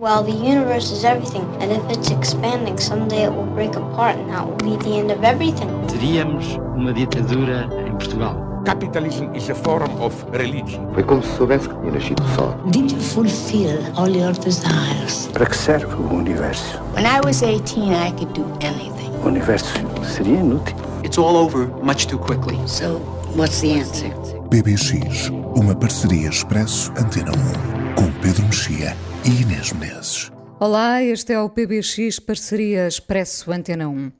Well, the universe is everything, and if it's expanding, someday it will break apart and that will be the end of everything. Teríamos uma ditadura em Portugal. Capitalism is a form of religion. Foi como se soubesse que tinha nascido só. Did you fulfill all your desires? Para que serve o universo? When I was 18, I could do anything. O universo seria inútil. It's all over much too quickly. So, what's the answer? BBX, uma parceria Expresso Antena 1, com Pedro Mexia e Inês Menezes. Olá, este é o PBX Parceria Expresso Antena 1.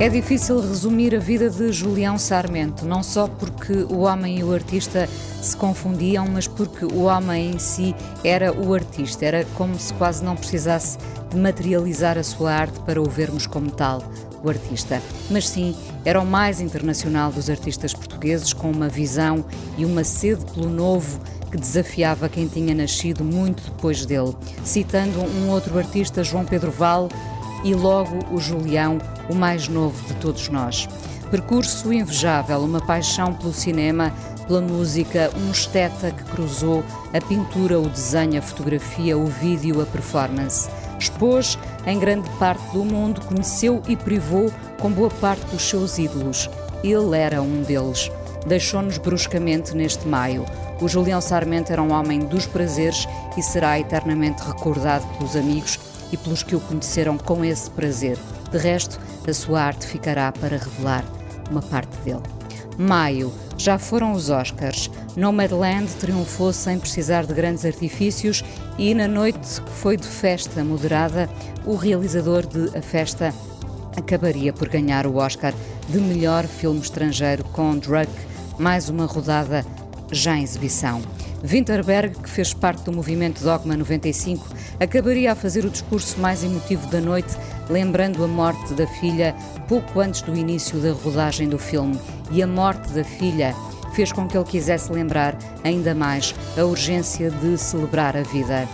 É difícil resumir a vida de Julião Sarmento, não só porque o homem e o artista se confundiam, mas porque o homem em si era o artista, era como se quase não precisasse de materializar a sua arte para o vermos como tal, o artista. Mas sim, era o mais internacional dos artistas portugueses, com uma visão e uma sede pelo novo que desafiava quem tinha nascido muito depois dele. Citando um outro artista, João Pedro Val, e logo o Julião, o mais novo de todos nós. Percurso invejável, uma paixão pelo cinema, pela música, um esteta que cruzou a pintura, o desenho, a fotografia, o vídeo, a performance. Expôs em grande parte do mundo, conheceu e privou com boa parte dos seus ídolos. Ele era um deles. Deixou-nos bruscamente neste maio. O Julião Sarmento era um homem dos prazeres e será eternamente recordado pelos amigos e pelos que o conheceram com esse prazer. De resto, a sua arte ficará para revelar uma parte dele. Maio, já foram os Oscars. Nomadland triunfou sem precisar de grandes artifícios e na noite que foi de festa moderada, o realizador de A Festa acabaria por ganhar o Oscar de melhor filme estrangeiro com Drunk, Mais Uma Rodada, já em exibição. Vinterberg, que fez parte do movimento Dogma 95, acabaria a fazer o discurso mais emotivo da noite, lembrando a morte da filha pouco antes do início da rodagem do filme. E a morte da filha fez com que ele quisesse lembrar ainda mais a urgência de celebrar a vida.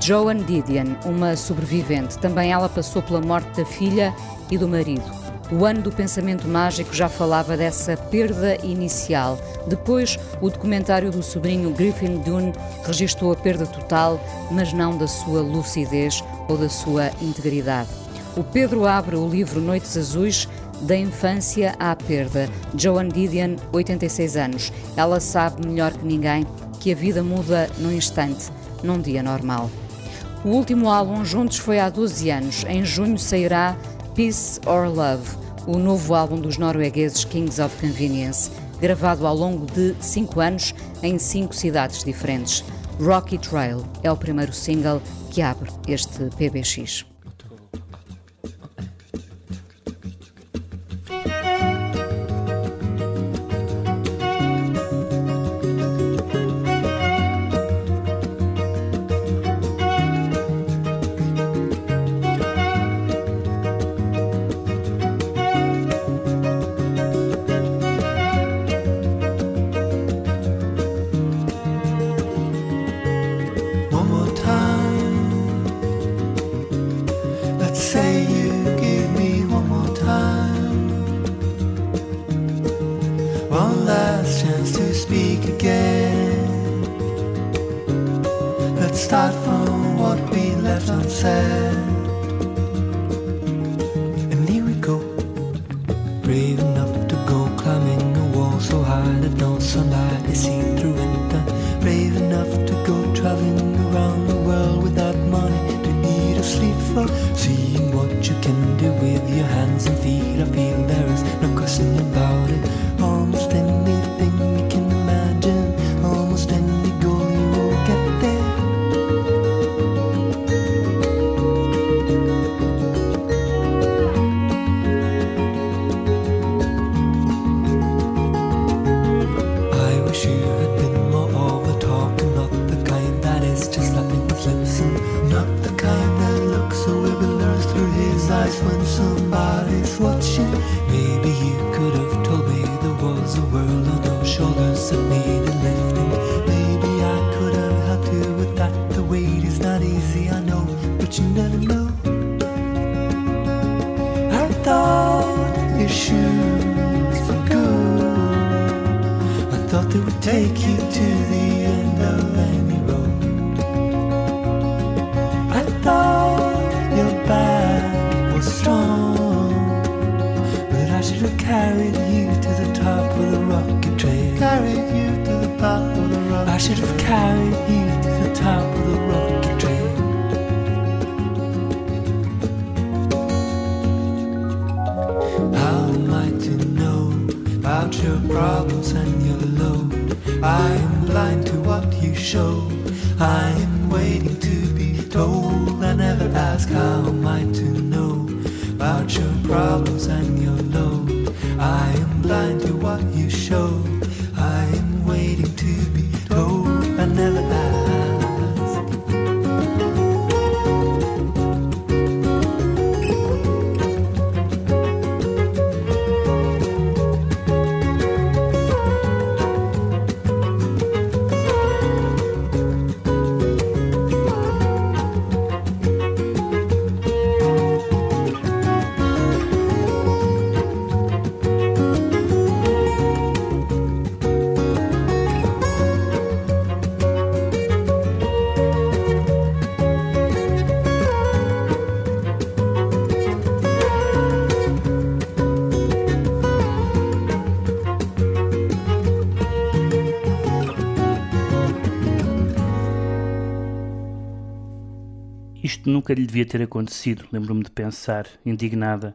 Joan Didion, uma sobrevivente, também ela passou pela morte da filha e do marido. O ano do pensamento mágico já falava dessa perda inicial. Depois, o documentário do sobrinho Griffin Dunne registou a perda total, mas não da sua lucidez ou da sua integridade. O Pedro abre o livro Noites Azuis, da infância à perda. Joan Didion, 86 anos. Ela sabe melhor que ninguém que a vida muda num instante, num dia normal. O último álbum juntos foi há 12 anos. Em junho sairá Peace or Love, o novo álbum dos noruegueses Kings of Convenience, gravado ao longo de 5 anos em 5 cidades diferentes. Rocky Trail é o primeiro single que abre este PBX. Thank you. Isto nunca lhe devia ter acontecido, lembro-me de pensar, indignada,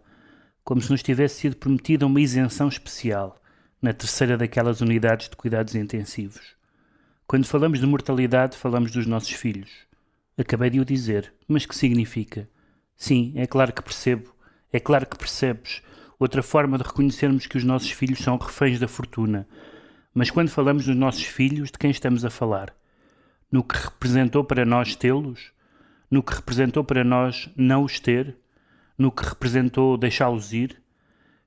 como se nos tivesse sido prometida uma isenção especial, na terceira daquelas unidades de cuidados intensivos. Quando falamos de mortalidade, falamos dos nossos filhos. Acabei de o dizer, mas que significa? Sim, é claro que percebo, é claro que percebes, outra forma de reconhecermos que os nossos filhos são reféns da fortuna. Mas quando falamos dos nossos filhos, de quem estamos a falar? No que representou para nós tê-los? No que representou para nós não os ter, no que representou deixá-los ir,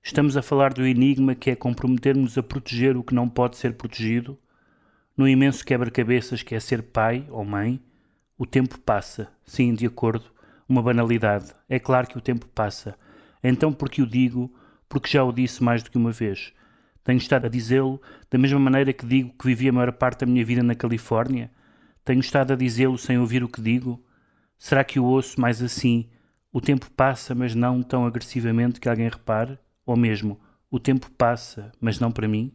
estamos a falar do enigma que é comprometermos a proteger o que não pode ser protegido, no imenso quebra-cabeças que é ser pai ou mãe. O tempo passa, sim, de acordo, uma banalidade, é claro que o tempo passa. Então por que o digo? Porque já o disse mais do que uma vez. Tenho estado a dizê-lo da mesma maneira que digo que vivi a maior parte da minha vida na Califórnia? Tenho estado a dizê-lo sem ouvir o que digo? Será que o ouço mais assim? O tempo passa, mas não tão agressivamente que alguém repare? Ou mesmo, o tempo passa, mas não para mim?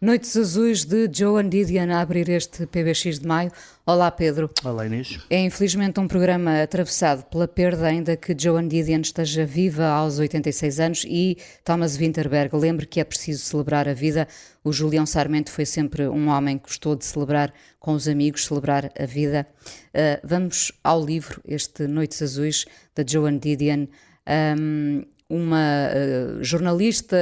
Noites Azuis, de Joan Didion, a abrir este PBX de maio. Olá, Pedro. Olá, Inês. É infelizmente um programa atravessado pela perda, ainda que Joan Didion esteja viva aos 86 anos e Thomas Vinterberg. Lembre que é preciso celebrar a vida. O Julião Sarmento foi sempre um homem que gostou de celebrar com os amigos, celebrar a vida. Vamos ao livro, este Noites Azuis, da Joan Didion. Uma jornalista,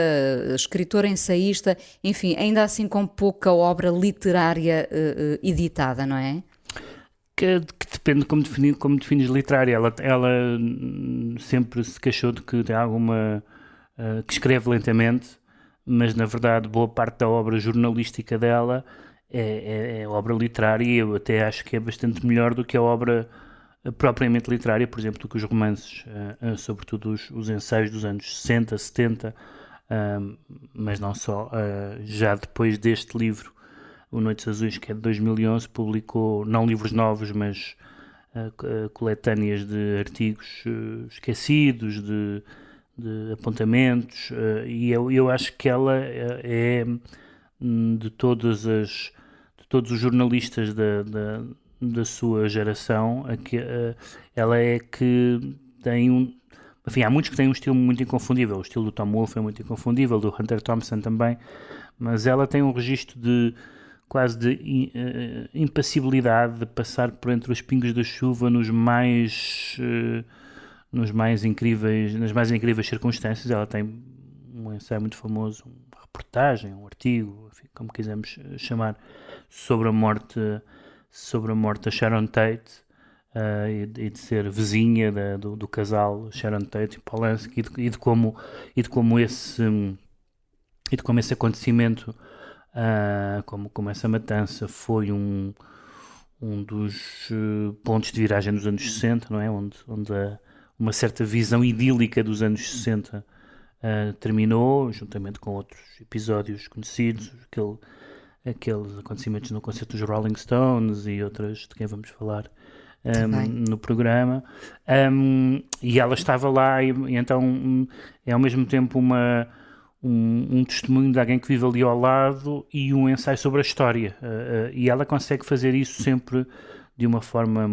escritora, ensaísta, enfim, ainda assim com pouca obra literária editada, não é? Que depende de como defines literária. Ela sempre se queixou de que tem alguma... que escreve lentamente, mas na verdade boa parte da obra jornalística dela é obra literária, e eu até acho que é bastante melhor do que a obra propriamente literária, por exemplo, do que os romances, sobretudo os ensaios dos anos 60, 70, mas não só. Já depois deste livro, O Noites Azuis, que é de 2011, publicou, não livros novos, mas coletâneas de artigos esquecidos, de apontamentos, e eu acho que ela é, de todos os jornalistas da sua geração, ela é que tem um... Enfim, há muitos que têm um estilo muito inconfundível. O estilo do Tom Wolfe é muito inconfundível, do Hunter Thompson também, mas ela tem um registro de quase de impassibilidade, de passar por entre os pingos da chuva nas mais incríveis circunstâncias. Ela tem um ensaio muito famoso, uma reportagem, um artigo, enfim, como quisermos chamar, sobre a morte da Sharon Tate, e de ser vizinha do casal Sharon Tate e Polanski, e de como esse acontecimento, como essa matança foi um dos pontos de viragem dos anos 60, não é? Onde uma certa visão idílica dos anos 60 terminou, juntamente com outros episódios conhecidos, aquele aqueles acontecimentos no concerto dos Rolling Stones e outras de quem vamos falar no programa, e ela estava lá e então é ao mesmo tempo um testemunho de alguém que vive ali ao lado e um ensaio sobre a história, e ela consegue fazer isso sempre de uma forma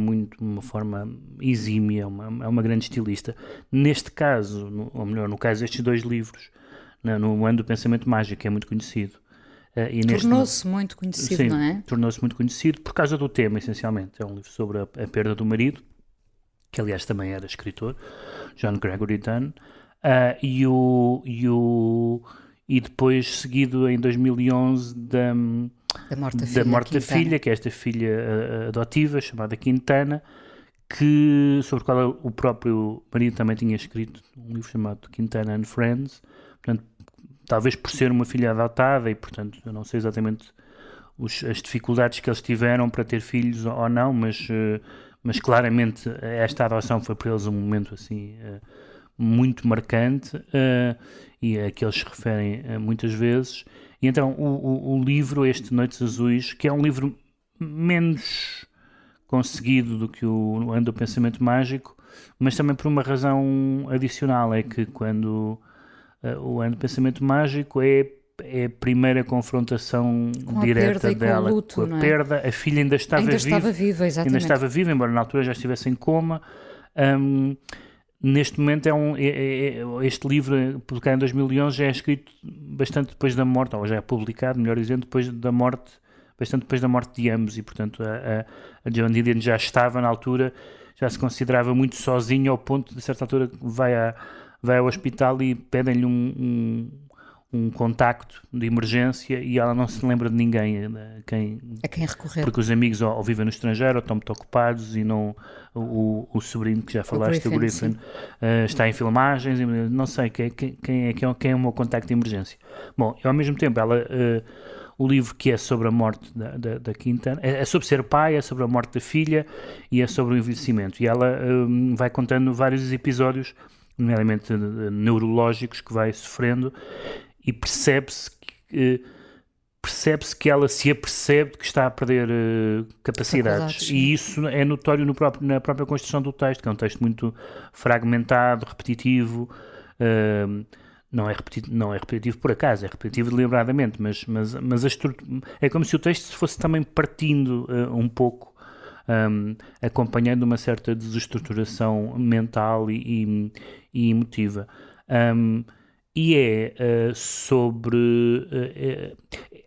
exímia, é uma grande estilista. Neste caso, ou melhor, no caso destes dois livros, no Ano do Pensamento Mágico, é muito conhecido. Tornou-se muito conhecido, sim, não é? Tornou-se muito conhecido por causa do tema, essencialmente. É um livro sobre a perda do marido, que aliás também era escritor, John Gregory Dunne, e depois seguido em 2011 da morte da filha, que é esta filha adotiva, chamada Quintana, sobre a qual o próprio marido também tinha escrito um livro chamado Quintana and Friends. Portanto, talvez por ser uma filha adotada e, portanto, eu não sei exatamente as dificuldades que eles tiveram para ter filhos ou não, mas claramente esta adoção foi para eles um momento assim muito marcante, e a que eles se referem muitas vezes. E então o livro, este Noites Azuis, que é um livro menos conseguido do que o Ano do Pensamento Mágico, mas também por uma razão adicional, é que quando... O Ano do Pensamento Mágico é a primeira confrontação direta dela com a perda. A filha ainda estava viva, embora na altura já estivesse em coma. Neste momento este livro, publicado em 2011, já é escrito bastante depois da morte, ou já é publicado, melhor dizendo, depois da morte, bastante depois da morte de ambos, e portanto a Joan Didion já estava na altura, já se considerava muito sozinha, ao ponto de certa altura vai ao hospital e pedem-lhe um contacto de emergência e ela não se lembra de ninguém a quem recorrer, porque os amigos ou vivem no estrangeiro ou estão muito ocupados, e não o sobrinho que já falaste, o Griffin está em filmagens, não sei quem é o meu contacto de emergência. Bom, e ao mesmo tempo ela, o livro, que é sobre a morte da Quintana, é sobre ser pai, é sobre a morte da filha e é sobre o envelhecimento, e ela vai contando vários episódios, nomeadamente neurológicos, que vai sofrendo, e percebe-se que ela se apercebe que está a perder capacidades. E isso é notório na própria construção do texto, que é um texto muito fragmentado, repetitivo. Não é repetitivo por acaso, é repetitivo deliberadamente, mas é como se o texto fosse também partindo um pouco, acompanhando uma certa desestruturação mental e emotiva, e é sobre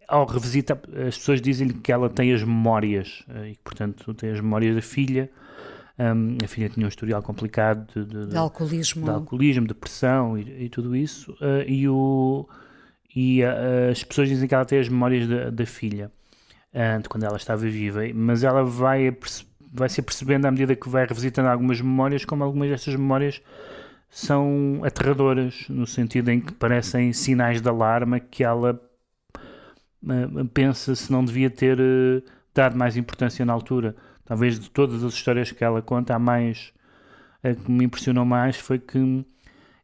ao revisitar, as pessoas dizem-lhe que ela tem as memórias, e que portanto tem as memórias da filha. A filha tinha um historial complicado de alcoolismo, depressão e tudo isso, as pessoas dizem que ela tem as memórias da filha, quando ela estava viva, mas ela vai se apercebendo, à medida que vai revisitando algumas memórias, como algumas destas memórias são aterradoras, no sentido em que parecem sinais de alarma, que ela pensa se não devia ter dado mais importância na altura. Talvez de todas as histórias que ela conta, a que me impressionou mais foi que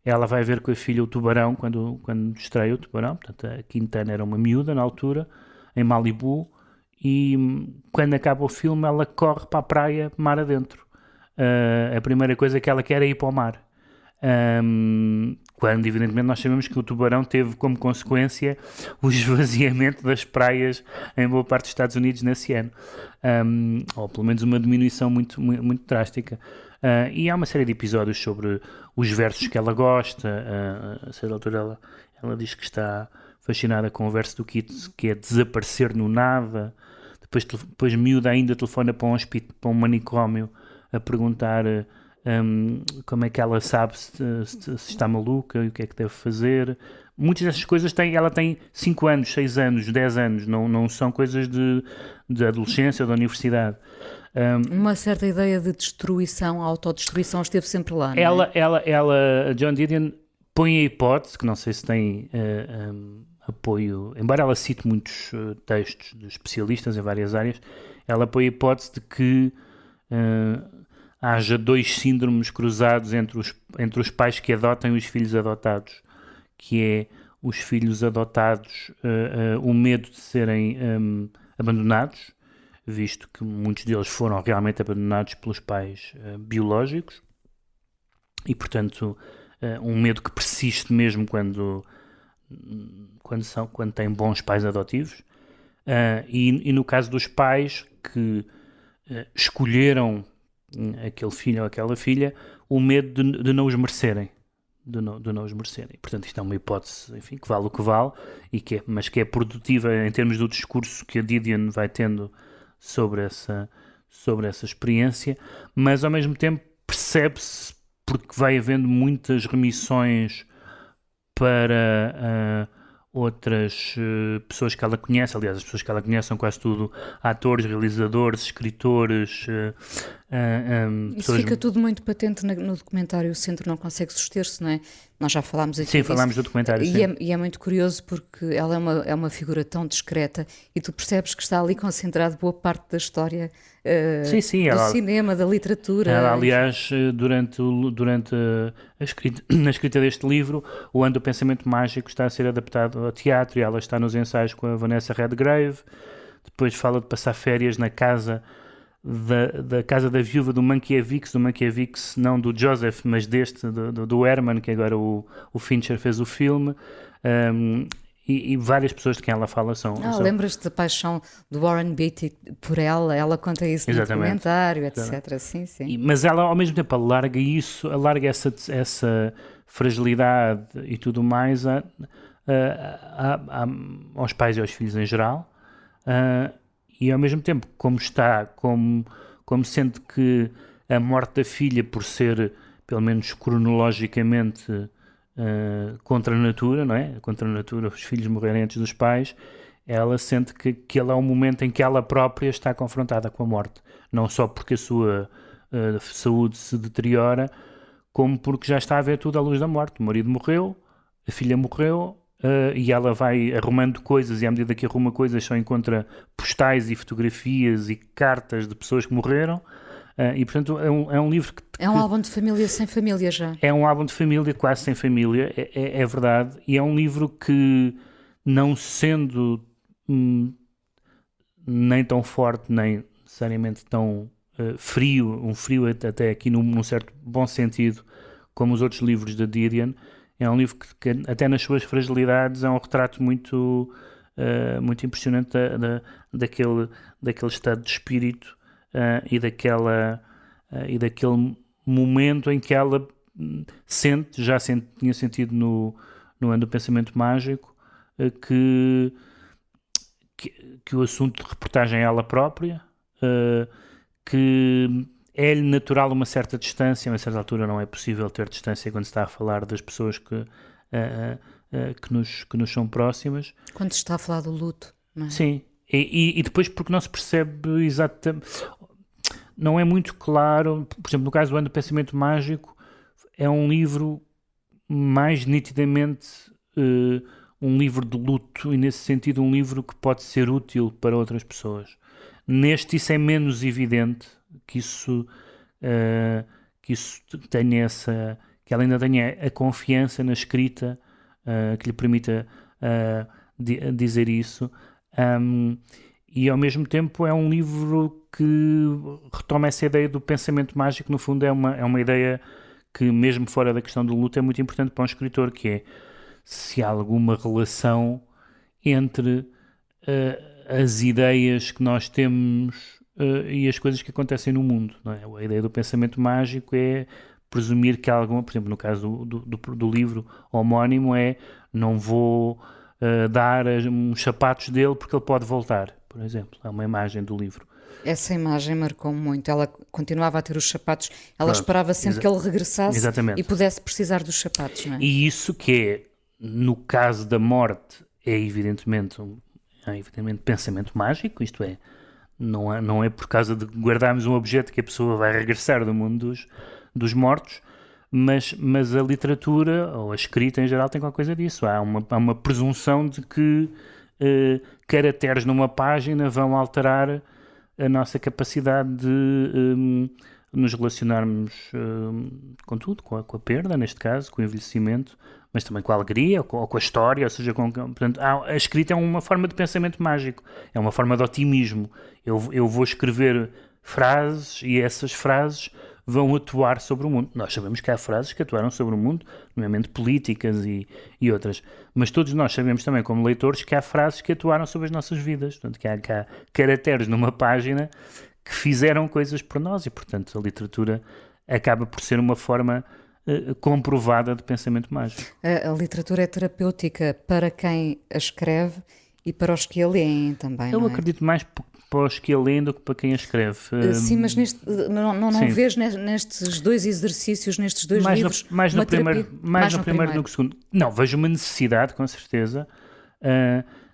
ela vai ver com a filha o tubarão, quando estreia o tubarão. Portanto, a Quintana era uma miúda na altura, em Malibu, e quando acaba o filme ela corre para a praia, mar adentro. A primeira coisa que ela quer é ir para o mar, quando evidentemente nós sabemos que o tubarão teve como consequência o esvaziamento das praias em boa parte dos Estados Unidos nesse ano, ou pelo menos uma diminuição muito, muito, muito drástica. E há uma série de episódios sobre os versos que ela gosta. A certa altura ela diz que está fascinada com o verso do Keats, que é desaparecer no nada. Depois miúda ainda telefona para um manicômio a perguntar como é que ela sabe se está maluca e o que é que deve fazer. Muitas dessas coisas ela tem 5 anos, 6 anos, 10 anos, não são coisas de adolescência ou da universidade. Uma certa ideia de destruição, autodestruição, esteve sempre lá, não é? Ela, Joan Didion, põe a hipótese, que não sei se tem apoio, embora ela cite muitos textos de especialistas em várias áreas, ela põe a hipótese de que haja dois síndromes cruzados entre os pais que adotam e os filhos adotados, que é os filhos adotados, o medo de serem abandonados, visto que muitos deles foram realmente abandonados pelos pais biológicos, e portanto um medo que persiste mesmo quando têm bons pais adotivos, e no caso dos pais que escolheram aquele filho ou aquela filha, o medo de não os merecerem, de não os merecerem. Portanto, isto é uma hipótese, enfim, que vale o que vale, mas que é produtiva em termos do discurso que a Didion vai tendo sobre essa experiência, mas ao mesmo tempo percebe-se, porque vai havendo muitas remissões para outras pessoas que ela conhece. Aliás, as pessoas que ela conhece são quase tudo atores, realizadores, escritores. Isso pessoas... fica tudo muito patente no documentário O Centro Não Consegue Suster-se, não é? Nós já falámos aqui. Sim, falámos do documentário. E é muito curioso porque ela é uma figura tão discreta e tu percebes que está ali concentrado boa parte da história do cinema, da literatura. Ela, aliás, durante a escrita deste livro, O Ano do Pensamento Mágico está a ser adaptado ao teatro e ela está nos ensaios com a Vanessa Redgrave. Depois fala de passar férias na casa da casa da viúva do Mankiewicz, não do Joseph, mas do Herman, que agora o Fincher fez o filme, e várias pessoas de quem ela fala são... Lembras-te da paixão do Warren Beatty por ela? Ela conta isso no documentário, etc. Sim, sim. Mas ela, ao mesmo tempo, alarga isso, alarga essa fragilidade e tudo mais aos pais e aos filhos em geral, e ao mesmo tempo, como sente que a morte da filha, por ser, pelo menos cronologicamente, contra a natura, não é? Contra a natura, os filhos morrerem antes dos pais, ela sente que ele é um momento em que ela própria está confrontada com a morte. Não só porque a sua saúde se deteriora, como porque já está a ver tudo à luz da morte. O marido morreu, a filha morreu, e ela vai arrumando coisas, e à medida que arruma coisas só encontra postais e fotografias e cartas de pessoas que morreram, e portanto é um livro que... É um álbum de família sem família já. É um álbum de família quase sem família, é verdade, e é um livro que, não sendo nem tão forte, nem necessariamente tão frio, um frio até aqui num certo bom sentido, como os outros livros da Didion, é um livro que até nas suas fragilidades é um retrato muito, muito impressionante daquele estado de espírito, e daquele momento em que ela tinha sentido no Ano do Pensamento Mágico, que o assunto de reportagem é ela própria, que... É-lhe natural uma certa distância, a uma certa altura não é possível ter distância quando se está a falar das pessoas que nos são próximas. Quando se está a falar do luto, não é? Sim, e depois porque não se percebe exatamente, não é muito claro, por exemplo, no caso do Ano do Pensamento Mágico, é um livro mais nitidamente um livro de luto e nesse sentido um livro que pode ser útil para outras pessoas. Neste isso é menos evidente, que isso tenha essa, que ela ainda tenha a confiança na escrita que lhe permita dizer isso, e ao mesmo tempo é um livro que retoma essa ideia do pensamento mágico. No fundo é uma ideia que, mesmo fora da questão do luto, é muito importante para um escritor, que é se há alguma relação entre as ideias que nós temos e as coisas que acontecem no mundo, não é? A ideia do pensamento mágico é presumir que há alguma, por exemplo, no caso do livro homónimo, é não vou dar uns sapatos dele porque ele pode voltar, por exemplo. É uma imagem do livro. Essa imagem marcou muito. Ela continuava a ter os sapatos, ela esperava sempre que ele regressasse, exatamente, e pudesse precisar dos sapatos, não é? E isso que é, no caso da morte, é evidentemente pensamento mágico, isto é, não é por causa de guardarmos um objeto que a pessoa vai regressar do mundo dos mortos, mas a literatura, ou a escrita em geral, tem qualquer coisa disso. Há uma presunção de que caracteres numa página vão alterar a nossa capacidade nos relacionarmos com tudo, com a perda, neste caso, com o envelhecimento, mas também com a alegria, ou com a história, ou seja, portanto, a escrita é uma forma de pensamento mágico, é uma forma de otimismo. Eu vou escrever frases e essas frases vão atuar sobre o mundo. Nós sabemos que há frases que atuaram sobre o mundo, nomeadamente políticas e outras, mas todos nós sabemos também, como leitores, que há frases que atuaram sobre as nossas vidas, portanto, que há caracteres numa página que fizeram coisas por nós e, portanto, a literatura acaba por ser uma forma comprovada de pensamento mágico. A literatura é terapêutica para quem a escreve e para os que a leem também, não é? Eu acredito mais para os que a leem do que para quem a escreve. Sim, mas não vês nestes dois exercícios, nestes dois mais livros... Mais no primeiro do que no segundo. Não, vejo uma necessidade, com certeza.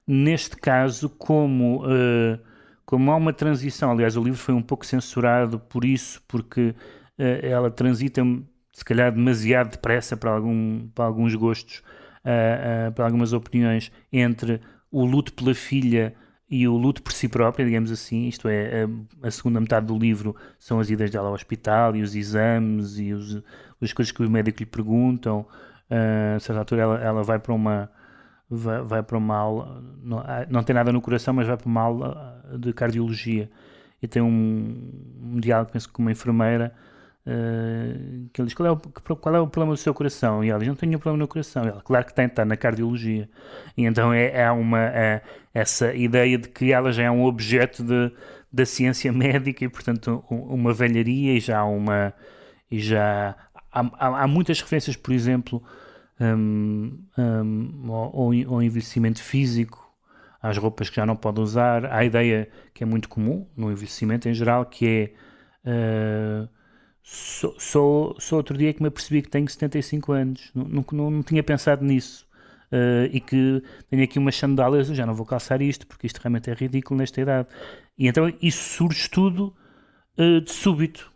Neste caso, como há uma transição, aliás, o livro foi um pouco censurado por isso, porque ela transita, se calhar, demasiado depressa para alguns gostos, para algumas opiniões, entre o luto pela filha e o luto por si própria, digamos assim. Isto é, a segunda metade do livro são as idas dela ao hospital e os exames e as coisas que o médico lhe perguntam. A certa altura ela vai para uma... vai para uma aula, não tem nada no coração, mas vai para uma aula de cardiologia e tem um diálogo, penso, com uma enfermeira, que ele diz, qual é o problema do seu coração? E ela diz, não tenho nenhum problema no coração. E ela, claro que tem, está na cardiologia. E então é essa ideia de que ela já é um objeto da ciência médica e, portanto, uma velharia, há muitas referências, por exemplo, ao envelhecimento físico, às roupas que já não pode usar, à ideia que é muito comum no envelhecimento em geral, que é só outro dia que me apercebi que tenho 75 anos, não tinha pensado nisso, e que tenho aqui umas sandálias, eu já não vou calçar isto porque isto realmente é ridículo nesta idade. E então isso surge tudo de súbito,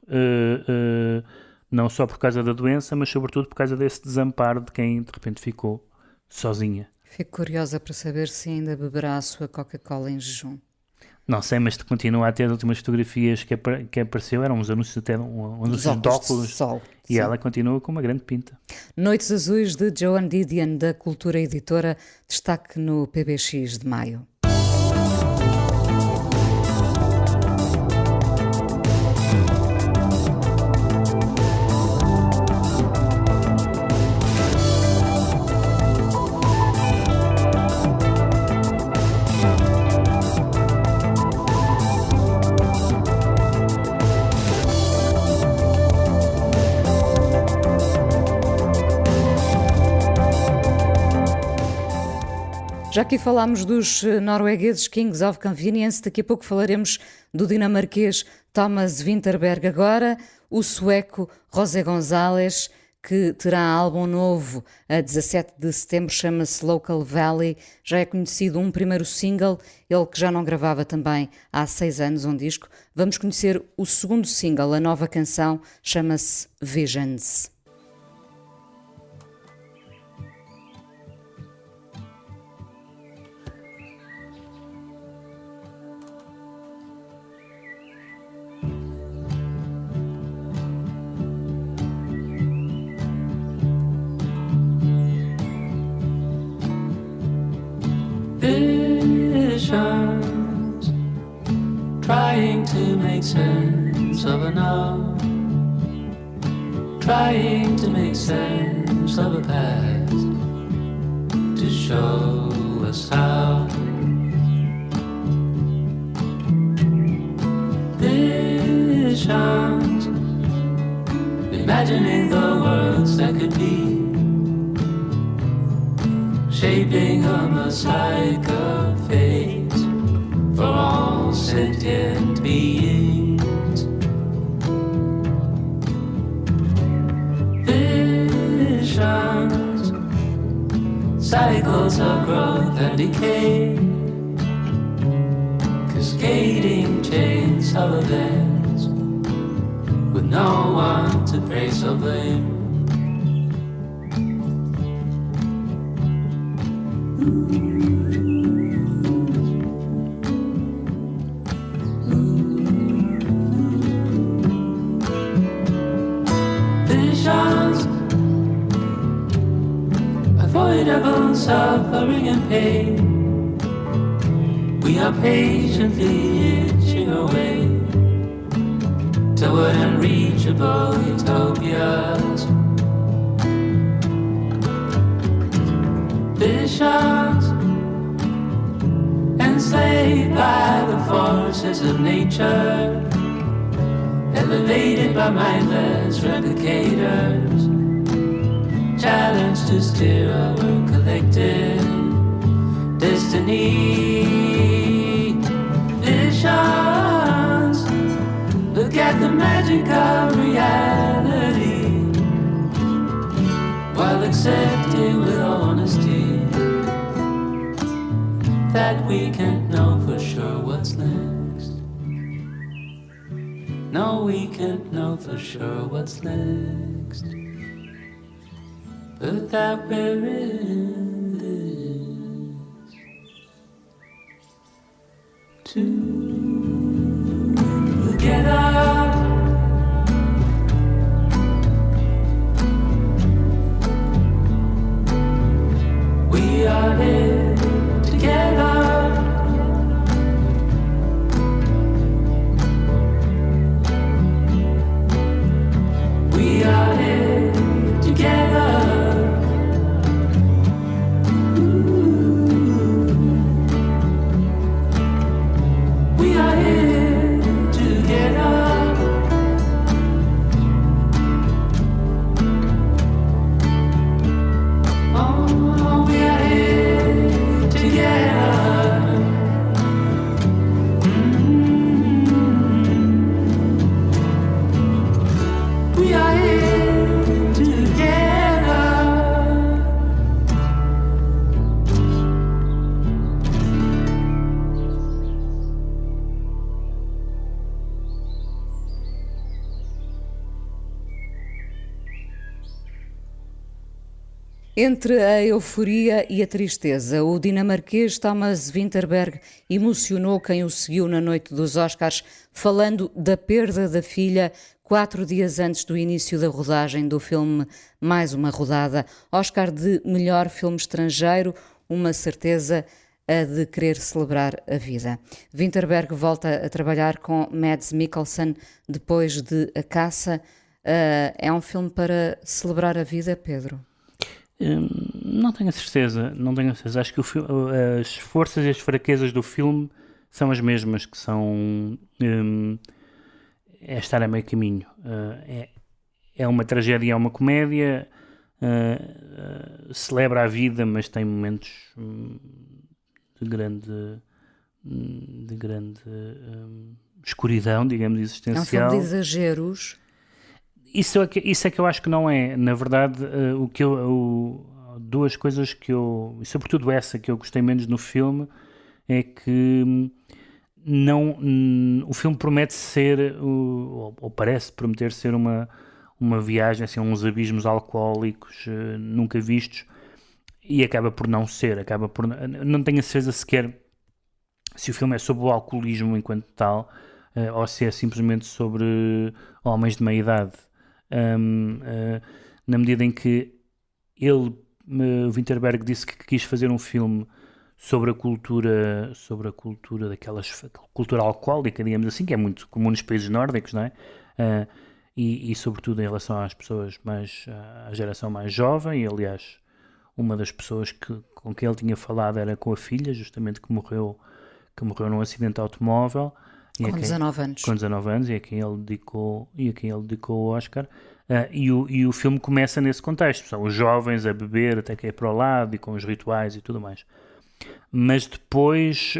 não só por causa da doença, mas sobretudo por causa desse desamparo de quem de repente ficou sozinha. Fico curiosa para saber se ainda beberá a sua Coca-Cola em jejum. Não sei, mas continua a ter as últimas fotografias que apareceu, eram uns anúncios até de óculos de sol. E sim, ela continua com uma grande pinta. Noites Azuis, de Joan Didion, da Cultura Editora, destaque no PBX de maio. Já aqui falámos dos noruegueses Kings of Convenience, daqui a pouco falaremos do dinamarquês Thomas Vinterberg, agora o sueco José González, que terá álbum novo a 17 de setembro, chama-se Local Valley, já é conhecido um primeiro single, ele que já não gravava também há 6 anos um disco. Vamos conhecer o segundo single, a nova canção, chama-se Vigens. Visions, trying to make sense of a now, trying to make sense of a past, to show us how. Visions, imagining the worlds that could be, shaping a mosaic of fate for all sentient beings. Visions, cycles of growth and decay, cascading chains of events, with no one to praise or blame. inevitable suffering and pain. We are patiently itching away toward unreachable utopias. Visions enslaved by the forces of nature, elevated by mindless replicators, challenged to steer our collective destiny. Visions, look at the magic of reality, while accepting with honesty that we can't know for sure what's next. No, we can't know for sure what's next, but that we're in this together. We are here together. We are here together. Ooh. We are here together. Oh, we are here together. Entre a euforia e a tristeza, o dinamarquês Thomas Vinterberg emocionou quem o seguiu na noite dos Oscars, falando da perda da filha 4 dias antes do início da rodagem do filme Mais Uma Rodada. Oscar de melhor filme estrangeiro, uma certeza a de querer celebrar a vida. Vinterberg volta a trabalhar com Mads Mikkelsen depois de A Caça. É um filme para celebrar a vida, Pedro? Não tenho a certeza. Acho que as forças e as fraquezas do filme são as mesmas, que são é estar a meio caminho. É uma tragédia, é uma comédia, celebra a vida, mas tem momentos de grande escuridão, digamos, existencial. É um filme de exageros. Isso é que eu acho que não é. Na verdade, duas coisas que eu... Sobretudo essa que eu gostei menos no filme é que o filme promete ser, ou parece prometer ser, uma viagem, assim, uns abismos alcoólicos nunca vistos, e acaba por não ser. Não tenho a certeza sequer se o filme é sobre o alcoolismo enquanto tal, ou se é simplesmente sobre homens de meia-idade. Na medida em que Vinterberg disse que quis fazer um filme sobre a cultura daquelas cultura alcoólica, digamos assim, que é muito comum nos países nórdicos, não é? E sobretudo em relação às pessoas à geração mais jovem. E aliás, uma das pessoas com quem ele tinha falado era com a filha, justamente, que morreu num acidente de automóvel. Com 19 anos. Com 19 anos, e a quem ele dedicou o Oscar. E o filme começa nesse contexto. São os jovens a beber até que é para o lado, e com os rituais e tudo mais. Mas depois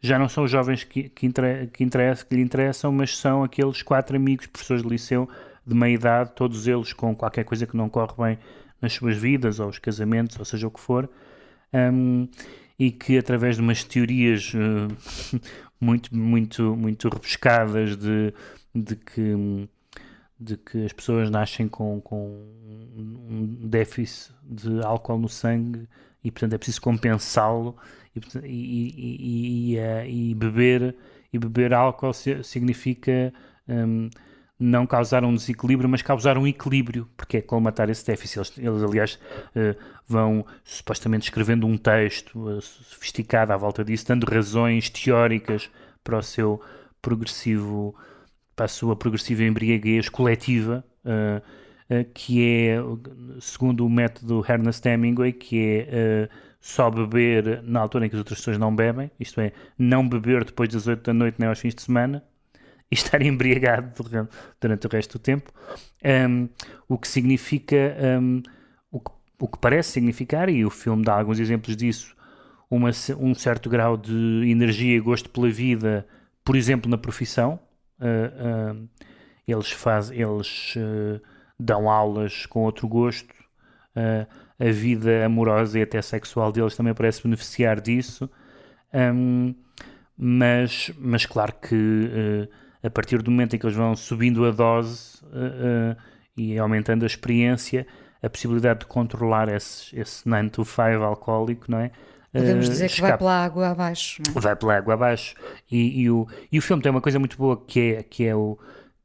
já não são os jovens que lhe interessam, mas são aqueles 4 amigos, professores de liceu, de meia-idade, todos eles com qualquer coisa que não corre bem nas suas vidas, ou os casamentos, ou seja o que for. E que, através de umas teorias muito rebuscadas de que as pessoas nascem com um déficit de álcool no sangue, e portanto é preciso compensá-lo, e beber álcool significa não causaram desequilíbrio, mas causaram equilíbrio, porque é colmatar esse déficit. Eles aliás, vão supostamente escrevendo um texto sofisticado à volta disso, dando razões teóricas para o seu progressivo, para a sua progressiva embriaguez coletiva, que é, segundo o método Ernest Hemingway, que é só beber na altura em que as outras pessoas não bebem, isto é, não beber depois das 8 da noite nem aos fins de semana, e estar embriagado durante o resto do tempo, o que significa, o que parece significar, e o filme dá alguns exemplos disso, um certo grau de energia e gosto pela vida, por exemplo, na profissão. Eles dão aulas com outro gosto, a vida amorosa e até sexual deles também parece beneficiar disso, mas claro que... a partir do momento em que eles vão subindo a dose e aumentando a experiência, a possibilidade de controlar esse 9 to 5 alcoólico, não é? Podemos dizer que vai pela água abaixo, não é? Vai pela água abaixo. E o filme tem uma coisa muito boa, que é o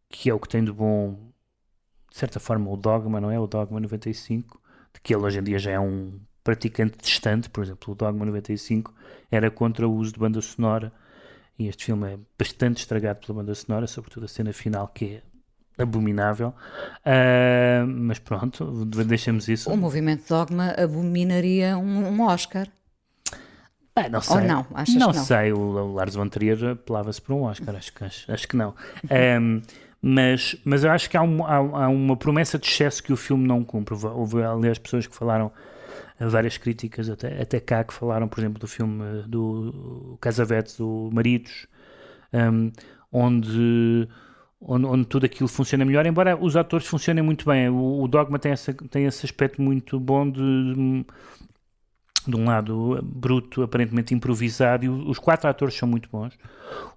que tem de bom, de certa forma, o Dogma, não é? O Dogma 95, de que ele hoje em dia já é um praticante distante. Por exemplo, o Dogma 95 era contra o uso de banda sonora, e este filme é bastante estragado pela banda sonora, sobretudo a cena final, que é abominável. Mas pronto, deixamos isso. O movimento Dogma abominaria um Oscar? Bem, não sei. Ou não? Achas que não? Não sei, o Lars von Trier apelava-se por um Oscar, acho que não. Mas eu acho que há uma promessa de excesso que o filme não cumpre. Houve, aliás, pessoas que falaram, várias críticas até cá, que falaram, por exemplo, do filme do Cassavetes, do Maridos, onde tudo aquilo funciona melhor, embora os atores funcionem muito bem. O Dogma tem esse aspecto muito bom de um lado bruto, aparentemente improvisado, e os quatro atores são muito bons.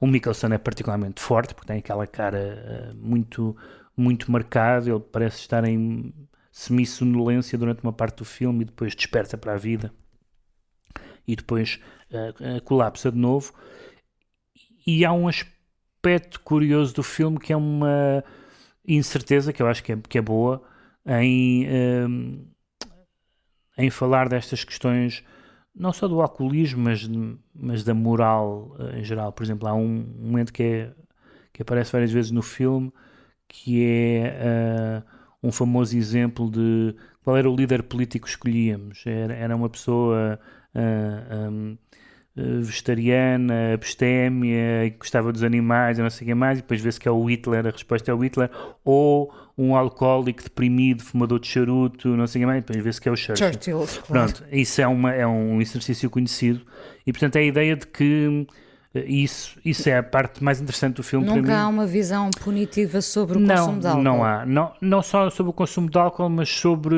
O Mikkelsen é particularmente forte, porque tem aquela cara muito, muito marcada, ele parece estar em semissonolência durante uma parte do filme e depois desperta para a vida e depois colapsa de novo. E há um aspecto curioso do filme, que é uma incerteza, que eu acho que é boa, em falar destas questões, não só do alcoolismo, mas da moral em geral. Por exemplo, há um momento que aparece várias vezes no filme, que é... um famoso exemplo de qual era o líder político que escolhíamos. Era uma pessoa vegetariana, abstémia, que gostava dos animais, não sei o que mais, e depois vê-se que é o Hitler, a resposta é o Hitler, ou um alcoólico deprimido, fumador de charuto, não sei o que mais, e depois vê-se que é o Churchill. Pronto, isso é um exercício conhecido, e portanto é a ideia de que isso é a parte mais interessante do filme. Nunca para mim. Há uma visão punitiva sobre o consumo de álcool. Não há. Não só sobre o consumo de álcool, mas sobre...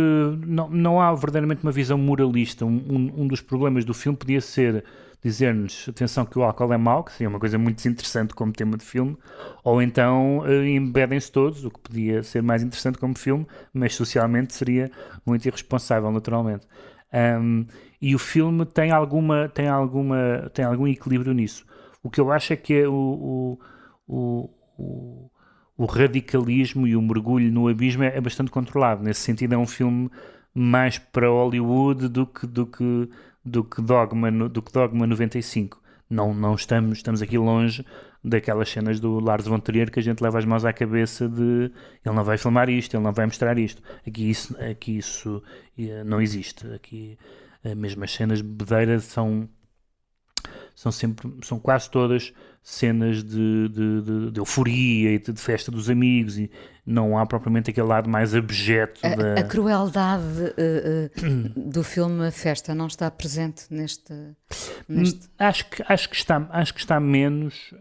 Não há verdadeiramente uma visão moralista. Um dos problemas do filme podia ser dizer-nos, atenção, que o álcool é mau, que seria uma coisa muito desinteressante como tema de filme, ou então embebem-se todos, o que podia ser mais interessante como filme, mas socialmente seria muito irresponsável, naturalmente. E o filme tem algum equilíbrio nisso. O que eu acho é que o radicalismo e o mergulho no abismo é bastante controlado. Nesse sentido, é um filme mais para Hollywood do que Dogma 95. Não estamos aqui longe daquelas cenas do Lars von Trier que a gente leva as mãos à cabeça de ele não vai filmar isto, ele não vai mostrar isto. Aqui isso não existe. Aqui mesmo as cenas bebedeiras são quase todas cenas de euforia e de festa dos amigos, e não há propriamente aquele lado mais abjeto a crueldade do filme. A festa não está presente neste... Acho que está menos,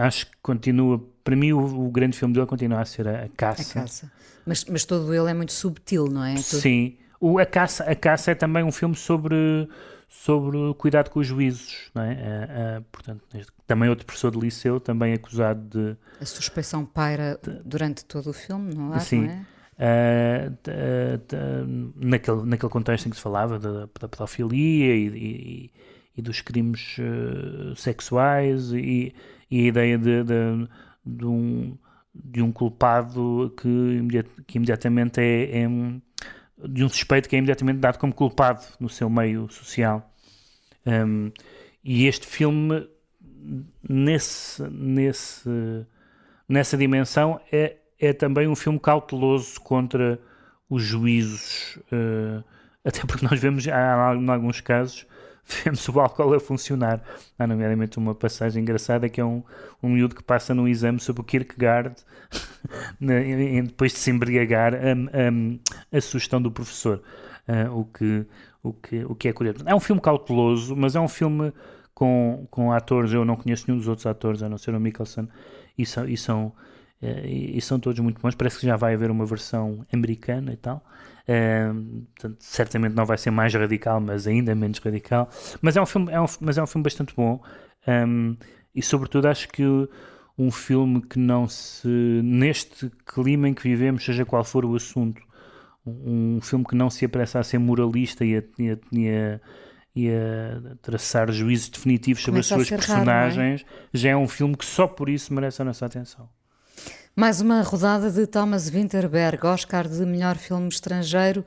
acho que continua. Para mim, o grande filme dele continua a ser A Caça. A Caça. Mas todo ele é muito subtil, não é? Sim. A Caça é também um filme sobre o cuidado com os juízos, não é? Portanto, também outro professor de liceu, também acusado de... A suspeição paira durante todo o filme, não é? Sim. Não é? Naquele contexto em que se falava da pedofilia e dos crimes sexuais, e a ideia de um... de um culpado que imediatamente é de um suspeito que é imediatamente dado como culpado no seu meio social. E este filme, nessa dimensão, é também um filme cauteloso contra os juízos, até porque nós vemos, em alguns casos, vemos o álcool a funcionar. Há nomeadamente uma passagem engraçada que é um miúdo que passa num exame sobre o Kierkegaard depois de se embriagar a sugestão do professor, o que é curioso. É um filme cauteloso, mas é um filme com atores. Eu não conheço nenhum dos outros atores, a não ser o Mikkelsen, e são todos muito bons. Parece que já vai haver uma versão americana e tal. Portanto, certamente não vai ser mais radical, mas ainda menos radical. Mas é um filme bastante bom, e sobretudo acho que um filme que não se, neste clima em que vivemos, seja qual for o assunto, um filme que não se apressa a ser moralista e a traçar juízos definitivos sobre as suas personagens, raro, não é? Já é um filme que só por isso merece a nossa atenção. Mais uma rodada de Thomas Vinterberg, Oscar de melhor filme estrangeiro,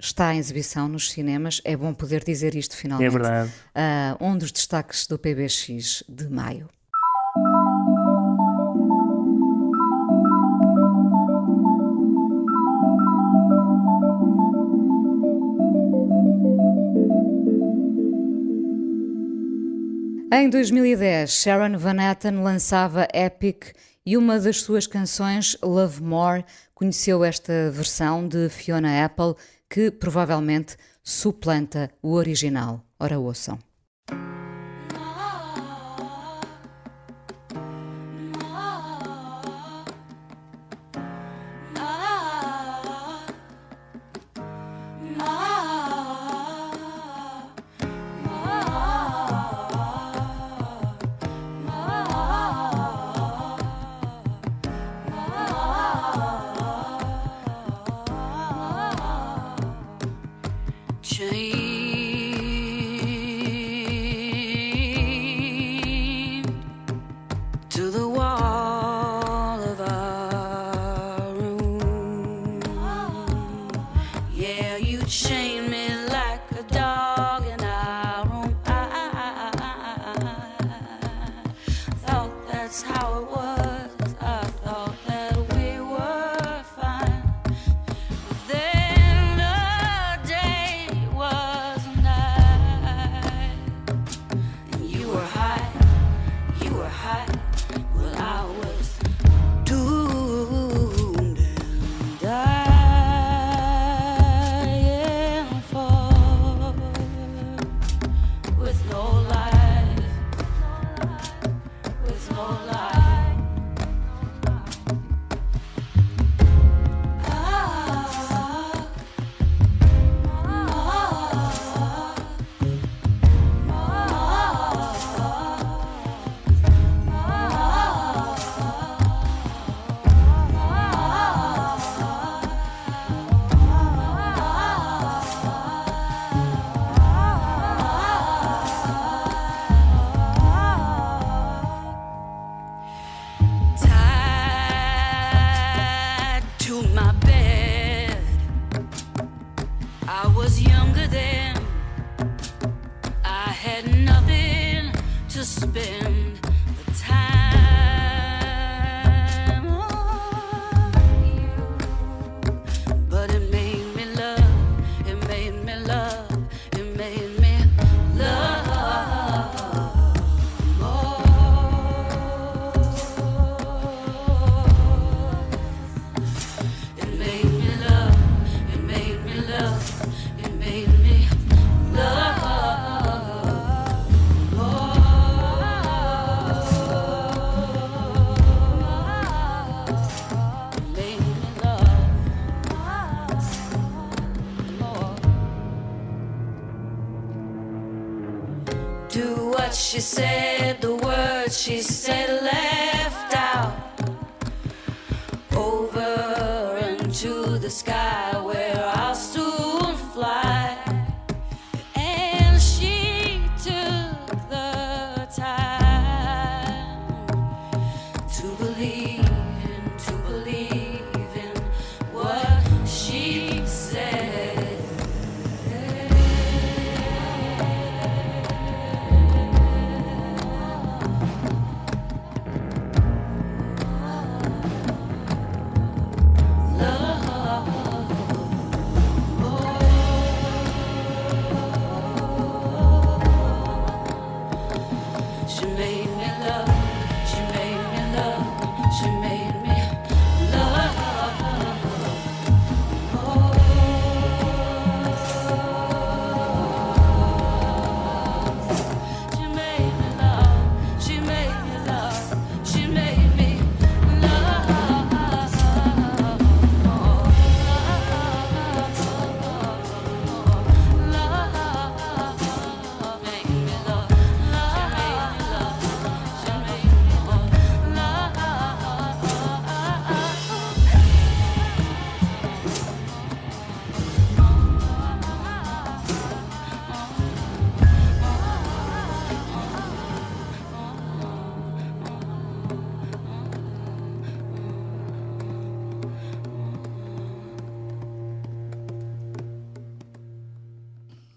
está em exibição nos cinemas. É bom poder dizer isto finalmente. É verdade. Um dos destaques do PBX de maio. Em 2010, Sharon Van Etten lançava Epic, e uma das suas canções, Love More, conheceu esta versão de Fiona Apple, que provavelmente suplanta o original. Ora, ouçam. She said the words she said left out over into the sky where I'll soon fly. And she took the time to believe and to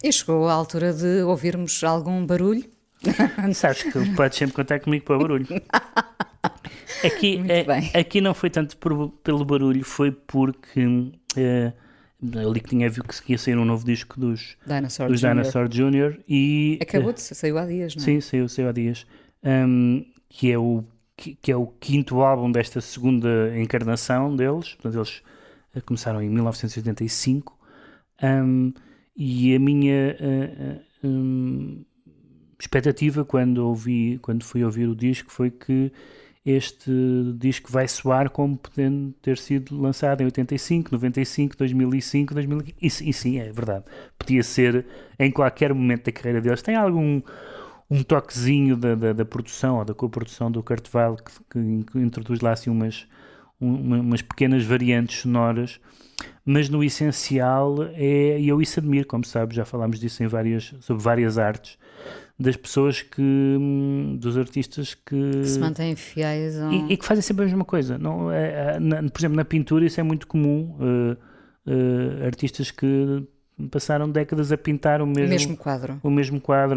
E chegou a altura de ouvirmos algum barulho. Sabes que tu podes sempre contar comigo para o barulho. Aqui, aqui não foi tanto pelo barulho, foi porque ali que tinha visto que ia sair um novo disco dos Dinosaur Jr. e acabou de saiu há dias, não é? Sim, saiu há dias, que é o quinto álbum desta segunda encarnação deles. Portanto, eles começaram em 1985, e a minha expectativa quando fui ouvir o disco foi que este disco vai soar como podendo ter sido lançado em 85, 95, 2005, 2015. E sim, é verdade. Podia ser em qualquer momento da carreira deles. Tem algum toquezinho da produção ou da coprodução do Kurt Weill que introduz lá assim umas pequenas variantes sonoras, mas no essencial e eu isso admiro, como sabes, já falámos disso sobre várias artes, das pessoas dos artistas que se mantêm fiéis e que fazem sempre a mesma coisa. Não, por exemplo, na pintura isso é muito comum, artistas que passaram décadas a pintar o mesmo quadro,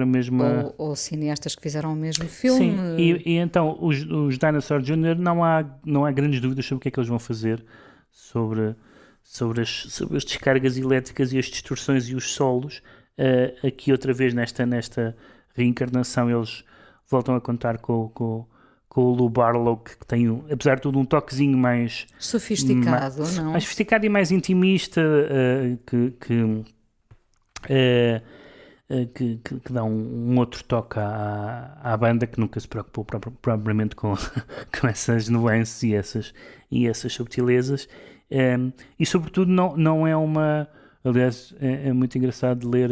a mesma... ou cineastas que fizeram o mesmo filme. Sim, e então os Dinosaur Jr. não há grandes dúvidas sobre o que é que eles vão fazer, sobre as descargas elétricas e as distorções e os solos. Aqui outra vez nesta reencarnação eles voltam a contar com o Lou Barlow, que tem, apesar de tudo, um toquezinho mais sofisticado, não? Mais sofisticado e mais intimista, que dá um outro toque à banda, que nunca se preocupou propriamente com essas nuances e essas subtilezas, e sobretudo não é uma... Aliás, é muito engraçado ler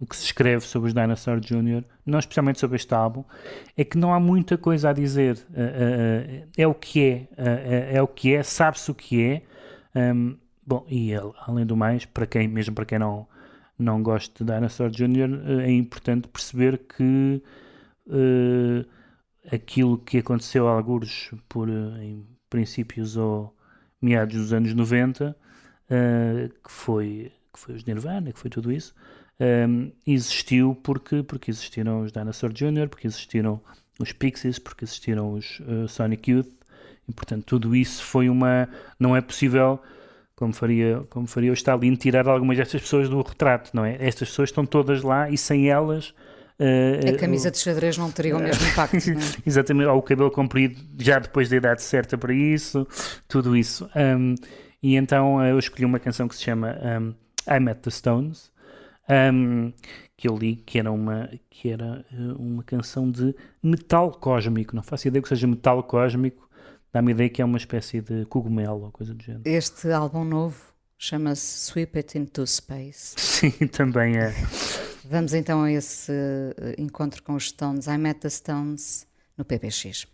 o que se escreve sobre os Dinosaur Jr., não especialmente sobre este álbum, é que não há muita coisa a dizer. É o que é, é o que é, sabe-se o que é. E além do mais, para quem não gosta de Dinosaur Jr., é importante perceber que aquilo que aconteceu a algures em princípios ou meados dos anos 90, que foi os Nirvana, que foi tudo isso, existiu porque existiram os Dinosaur Jr., porque existiram os Pixies, porque existiram os Sonic Youth, e portanto tudo isso foi uma... Não é possível, como faria o Stalin, tirar algumas destas pessoas do retrato, não é? Estas pessoas estão todas lá e sem elas... a camisa de xadrez não teria o mesmo impacto, não é? Exatamente, ou o cabelo comprido já depois da idade certa para isso, tudo isso. E então eu escolhi uma canção que se chama I Met The Stones, que eu li que era uma canção de metal cósmico. Não faço ideia que seja metal cósmico, dá-me ideia que é uma espécie de cogumelo ou coisa do género. Este álbum novo chama-se Sweep It Into Space. Sim, também é. Vamos então a esse encontro com os Stones, I Met The Stones, no PPX.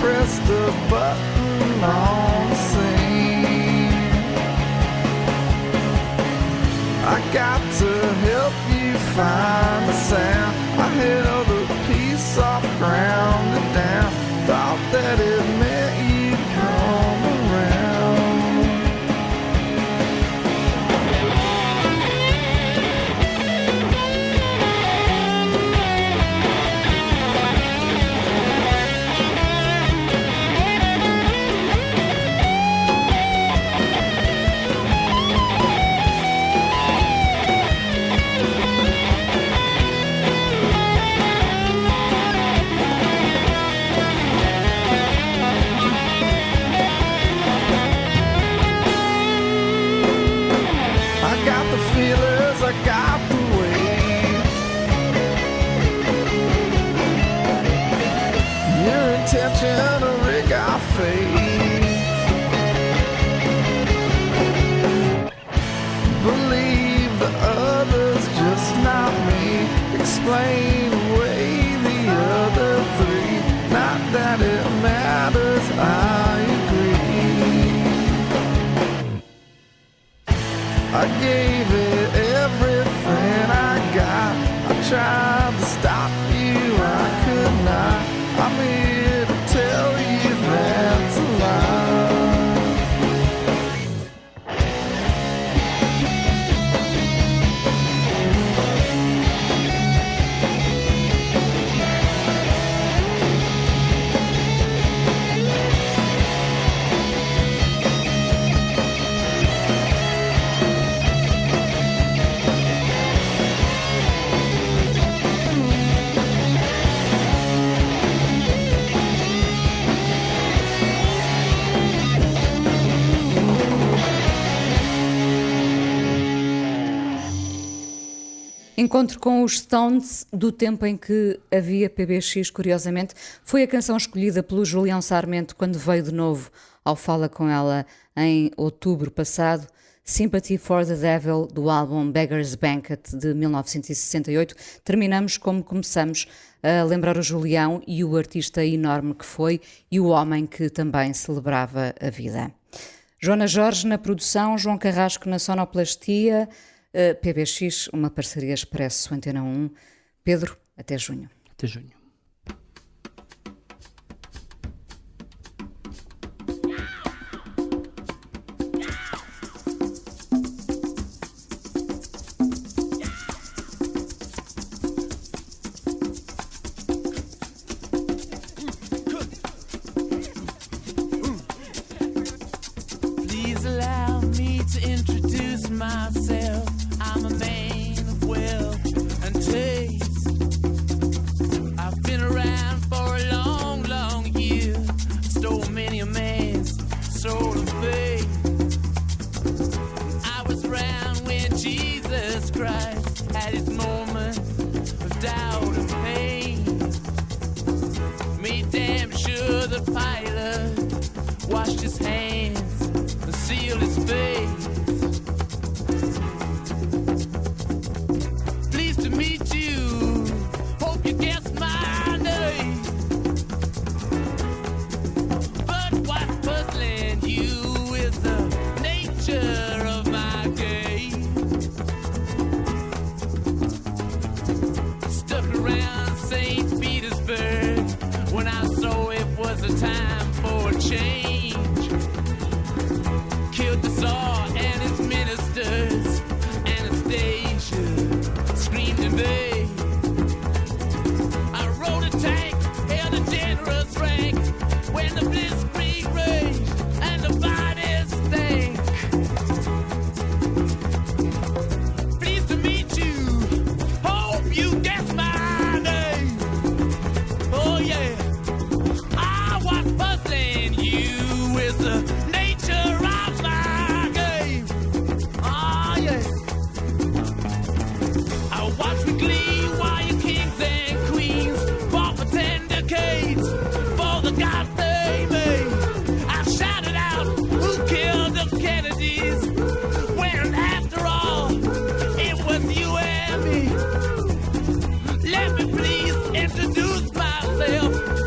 Press the button on sing. got to help you find the sound. I held a piece off ground and down, thought that it meant you'd come Explain away the other three. Not that it matters, I agree. I gave it everything I got. I tried to stop you, I could not. I'm here to tell you that's a lie. Encontro com os Stones, do tempo em que havia PBX, curiosamente, foi a canção escolhida pelo Julião Sarmento quando veio de novo ao Fala Com Ela em outubro passado. Sympathy for the Devil, do álbum Beggar's Banquet, de 1968. Terminamos como começamos, a lembrar o Julião e o artista enorme que foi, e o homem que também celebrava a vida. Joana Jorge na produção, João Carrasco na sonoplastia, PBX, uma parceria Expresso Antena 1. Pedro, até junho. Até junho. Let me please introduce myself.